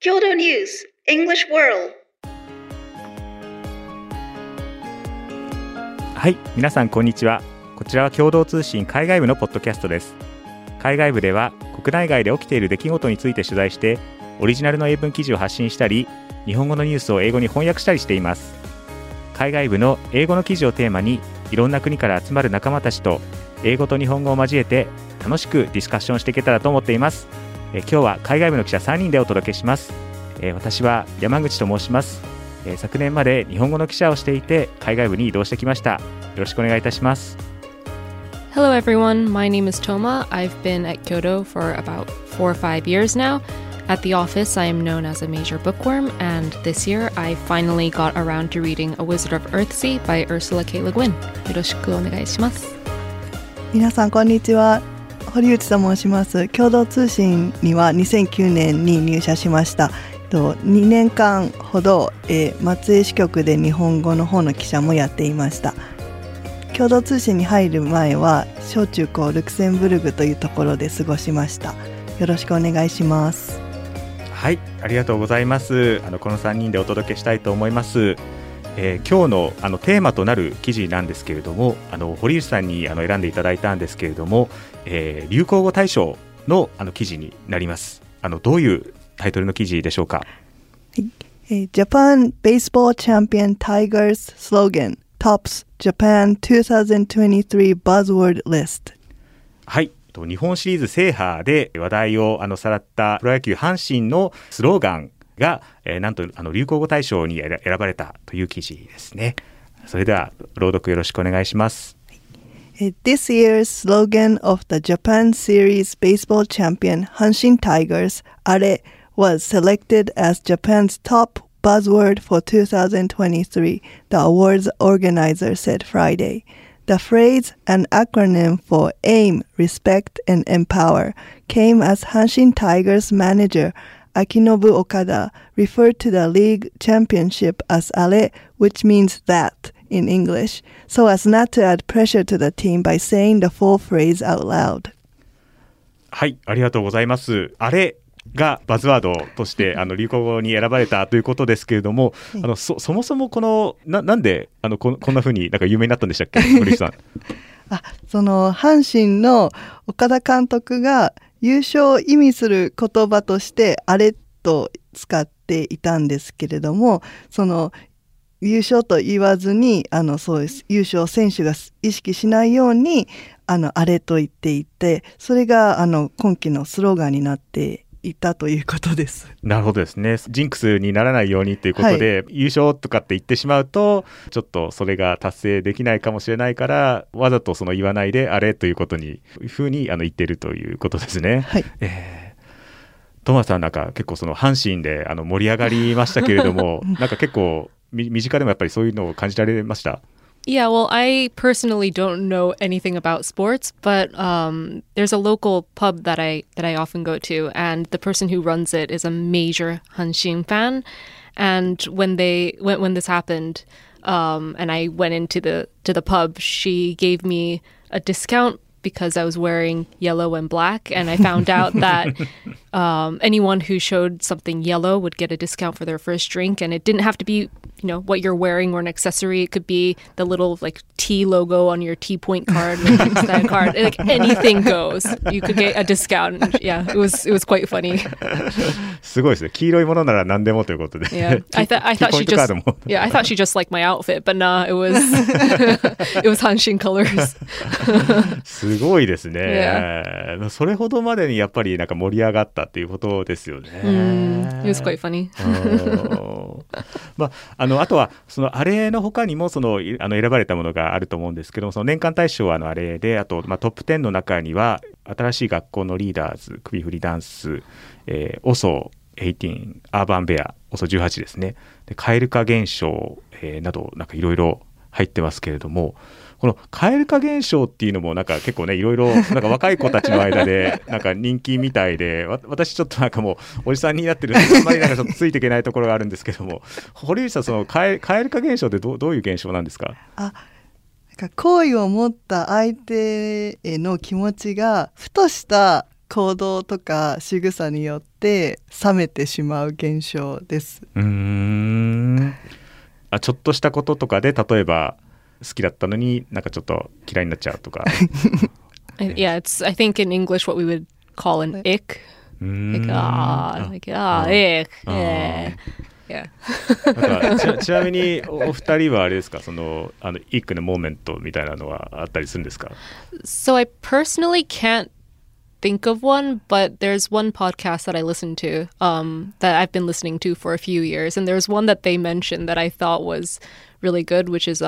Kyoto News English World。 はい、皆さんこんにちは。こちらは共同通信海外部のポッドキャストです。海外部では国内外で起きている出来事について取材して、オリジナルの英文記事を発信したり、日本語のニュースを英語に翻訳したりしています。海外部の英語の記事をテーマに、いろんな国から集まる仲間たちと英語と日本語を交えて楽しくディスカッションしていけたらと思っています。今日は海外部の記者3人でお届けします。私は山口と申します。昨年まで日本語の記者をしていて、海外部に移動してきました。よろしくお願いいたします。 Hello everyone, my name is Toma. I've been at Kyoto for about 4 or 5 years now. At the office, I am known as a major bookworm, and this year I finally got around to reading A Wizard of Earthsea by Ursula K. Le Guin. よろしくお願いします。皆さんこんにちは、堀内と申します。共同通信には2009年に入社しました。2年間ほど、松江支局で日本語の方の記者もやっていました。共同通信に入る前は小中高ルクセンブルクというところで過ごしました。よろしくお願いします。はい、ありがとうございます。この3人でお届けしたいと思います。今日の、テーマとなる記事なんですけれども、堀内さんに選んでいただいたんですけれども、流行語大賞の、記事になります。どういうタイトルの記事でしょうか。Japan Baseball Champion Tigers Slogan Tops Japan 2023 Buzzword List。 はい、日本シリーズ制覇で話題をさらったプロ野球阪神のスローガンが、なんと流行語大賞に選ばれたという記事ですね。それでは朗読よろしくお願いします。 This year's slogan of the Japan Series baseball champion Hanshin Tigers, Are, was selected as Japan's top buzzword for 2023, the awards organizer said Friday. The phrase, an acronym for aim, respect, and empower, came as Hanshin Tigers manager Akinobu Okada referred to the league championship as "are," which means "that" in English, so as not to add pressure to the team by saying the full phrase out loud. はい、ありがとうございます。あれがバズワードとして流行語に選ばれたということですけれども、そもそもこの なんでこんな風になんか有名になったんでしたっけ、森さん。その阪神の岡田監督が優勝を意味する言葉としてあれと使っていたんですけれども、その優勝と言わずにそうです、優勝選手が意識しないようにあれと言っていて、それが今季のスローガンになっていたということです。なるほどですね。ジンクスにならないようにということで、はい、優勝とかって言ってしまうとちょっとそれが達成できないかもしれないから、わざとその言わないであれということに風に言っているということですね。はい、トマさんなんか結構その阪神で盛り上がりましたけれどもなんか結構身近でもやっぱりそういうのを感じられました。Yeah, well, I personally don't know anything about sports, but there's a local pub that I often go to, and the person who runs it is a major Hanshin fan. And when this happened, and I went into the pub, she gave me a discount because I was wearing yellow and black, and I found out that anyone who showed something yellow would get a discount for their first drink, and it didn't have to be what you're wearing or an accessory. It could be the little T logo on your T point card, card. Anything goes. You could get a discount. Yeah, it was quite funny. すごいですね。黄色いものなら何でもということで。Yeah, I thought she just yeah, I thought she just liked my outfit, but nah, it was Hanshin colors. すごいですね。Yeah. それほどまでにやっぱりなんか盛り上がったっていうことですよね。It was quite funny. まああとはそのあれの他にもその選ばれたものがあると思うんですけども、その年間大賞はあれで、あとトップ10の中には新しい学校のリーダーズ、首振りダンス、OSO18、アーバンベア、OSO18 ですね、で蛙化現象、などなんかいろいろ入ってますけれども、この蛙化現象っていうのもなんか結構ね、いろいろなんか若い子たちの間でなんか人気みたいで私ちょっとなんかもうおじさんになってるのであんまりなんかちょっとついていけないところがあるんですけども、堀内さん、その蛙化現象ってどういう現象なんですか？なんか好意を持った相手への気持ちがふとした行動とか仕草によって冷めてしまう現象です。あ、ちょっとしたこととかで、例えば好きだったのになんかちょっと嫌いになっちゃうとか。Yeah, it's I think in English what we would call an ick. Like ah, like ah, ick. Yeah. ちなみにお二人はあれですか、そのあのイックのモーメントみたいなのはあったりするんですか？ So I personally can't think of one, but there's one podcast that I listen to, that I've been listening to for a few years, and there's one that they mentioned that I thought was really good, which is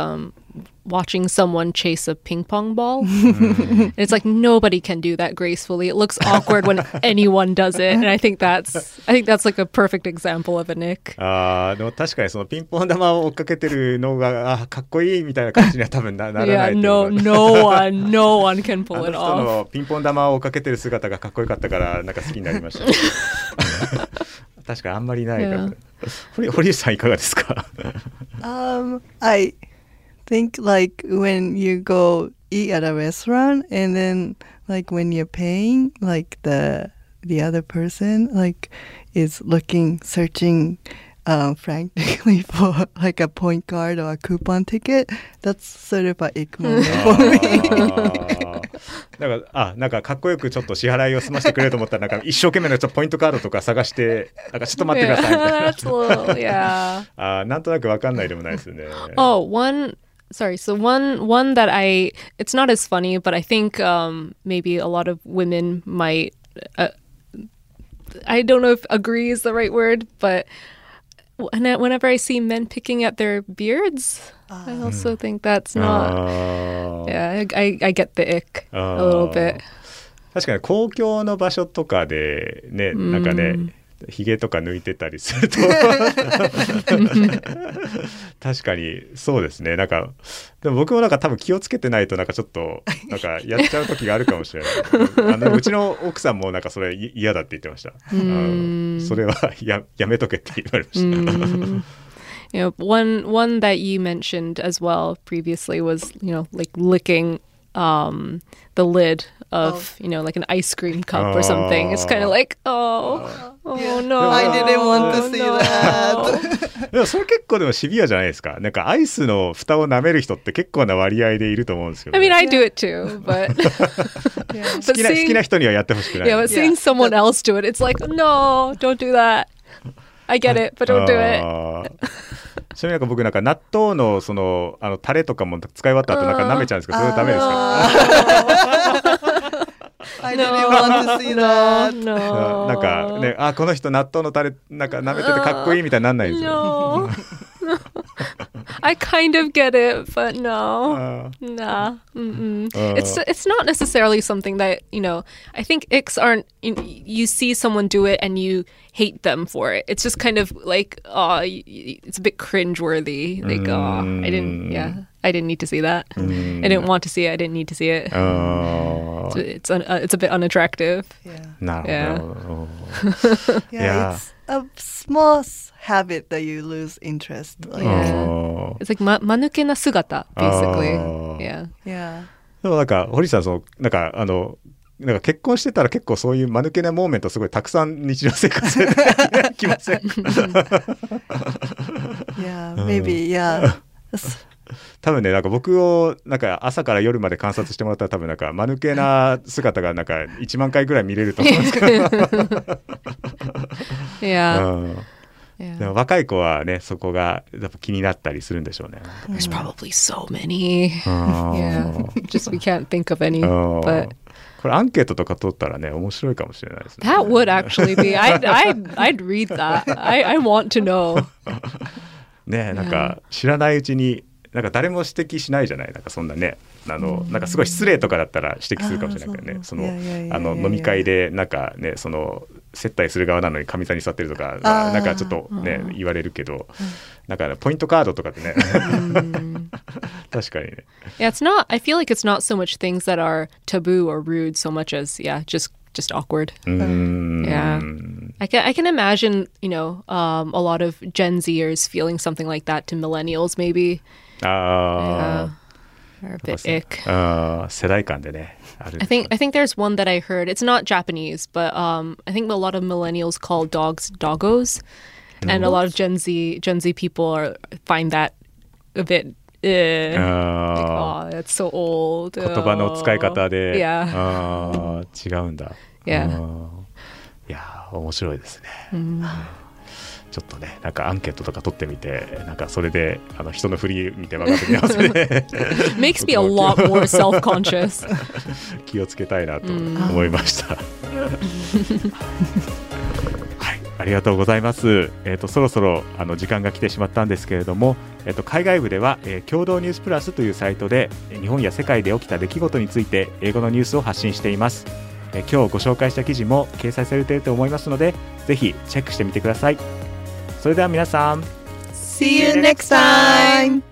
watching someone chase a ping pong ball. And it's like nobody can do that gracefully. It looks awkward when anyone does it, and I think that's like a perfect example of a nick. でも確かにそのピンポン玉を追っかけてるのがかっこいいみたいな感じには多分 ならない。Yeah, no one can pull it off. あの人のピンポン玉を追っかけてる姿がかっこよかったからなんか好きになりました。確かにあんまりないから。Yeah. 堀内さんいかがですか？ I think like when you go eat at a restaurant and then like when you're paying, like the other person like is looking, searching frantically for like a point card or a coupon ticket, that's sort of an ick moment for me. なんかかっこよくちょっと支払いを済ませてくれると思ったら、なんか一生懸命のちょっとポイントカードとか探して、なんかちょっと待ってくださいみたいな。なんとなくわかんないでもないですよね。Oh, one that I, it's not as funny, but I think maybe a lot of women might, I don't know if agree is the right word, but whenever I see men picking at their beards, I also think that's not. Yeah, I get the ick a little bit. 確かに公共の場所とかでね、なんかね、ひげとか抜いてたりすると、確かにそうですね。なんかでも僕もなんか多分気をつけてないとなんかちょっとなんかやっちゃう時があるかもしれない。うちの奥さんもなんかそれ嫌だって言ってました。それは やめとけって言われました。You know, one that you mentioned as well previously was, you know, like licking the lid of, you know, like an ice cream cup or something. It's kind of like, oh no, I didn't want to see that. でもそれ結構でもシビアじゃないですか。なんかアイスの蓋を舐める人って結構な割合でいると思うんですけど、ね。I mean, I do it too, but 好きな人にはやってほしくない。Yeah, but seeing someone else do it, it's like, no, don't do that. I get it, but don't do it. ちなみになんか僕なんか納豆 の, そのあのタレとかも使い終わった後なんか舐めちゃうんですけど、それはダメですか？I didn't want to see that. No. なんかね、あ、この人納豆のタレなんか舐めててかっこいいみたいになんないですよ。No. I kind of get it, but no. Nah. It's not necessarily something that, you know, I think icks aren't, you see someone do it and you hate them for it. It's just kind of like, oh, it's a bit cringeworthy. Like, oh, I didn't need to see that. I didn't want to see it. I didn't need to see it. It's a bit unattractive. Yeah. Yeah, it's a small habit that you lose interest. Like, yeah. It's like manukena sugata, basically. Yeah. でもなんか堀さん、そのなんかあのなんか結婚してたら結構そういう間抜けなモーメントすごいたくさん日常生活で来ません？ Yeah, maybe, yeah. 多分ね、なんか僕をなんか朝から夜まで観察してもらったら多分なんか間抜けな姿がなんか1万回ぐらい見れると思うんですけど。Yeah. でも若い子はね、そこがやっぱ気になったりするんでしょうね。There's probably so many. Yeah. Just we can't think of any. But これアンケートとか取ったらね、面白いかもしれないですね。That would actually be. I'd read that. I want to know. ね、なんか知らないうちになんか誰も指摘しないじゃない。なんかそんなね、あのなんかすごい失礼とかだったら指摘するかもしれないけどね。そのあの飲み会でなんかね、その接待する側なのに上座に座ってるとか、なんかちょっとね言われるけど、なんかポイントカードとかでね。確かにね。Yeah, it's not. I feel like it's not so much things that are taboo or rude so much as yeah, just awkward. Yeah. I can imagine, you know, a lot of Gen Zers feeling something like that to millennials maybe. 世代間でね、I think there's one that I heard. It's not Japanese, but I think a lot of millennials call dogs doggos, and a lot of Gen Z people find that a bit. Like, oh, that's so old. 言葉の使い方で、違うんだ。いや、面白いですね。ちょっとね、なんかアンケートとか取ってみて、なんかそれで人の振り見て分かってきますね。Makes me a lot more self-conscious. 気をつけたいなと思いました。はい、ありがとうございます。そろそろ時間が来てしまったんですけれども、海外部では、共同ニュースプラスというサイトで日本や世界で起きた出来事について英語のニュースを発信しています。今日ご紹介した記事も掲載されていると思いますので、ぜひチェックしてみてください。それでは皆さん、 See you next time!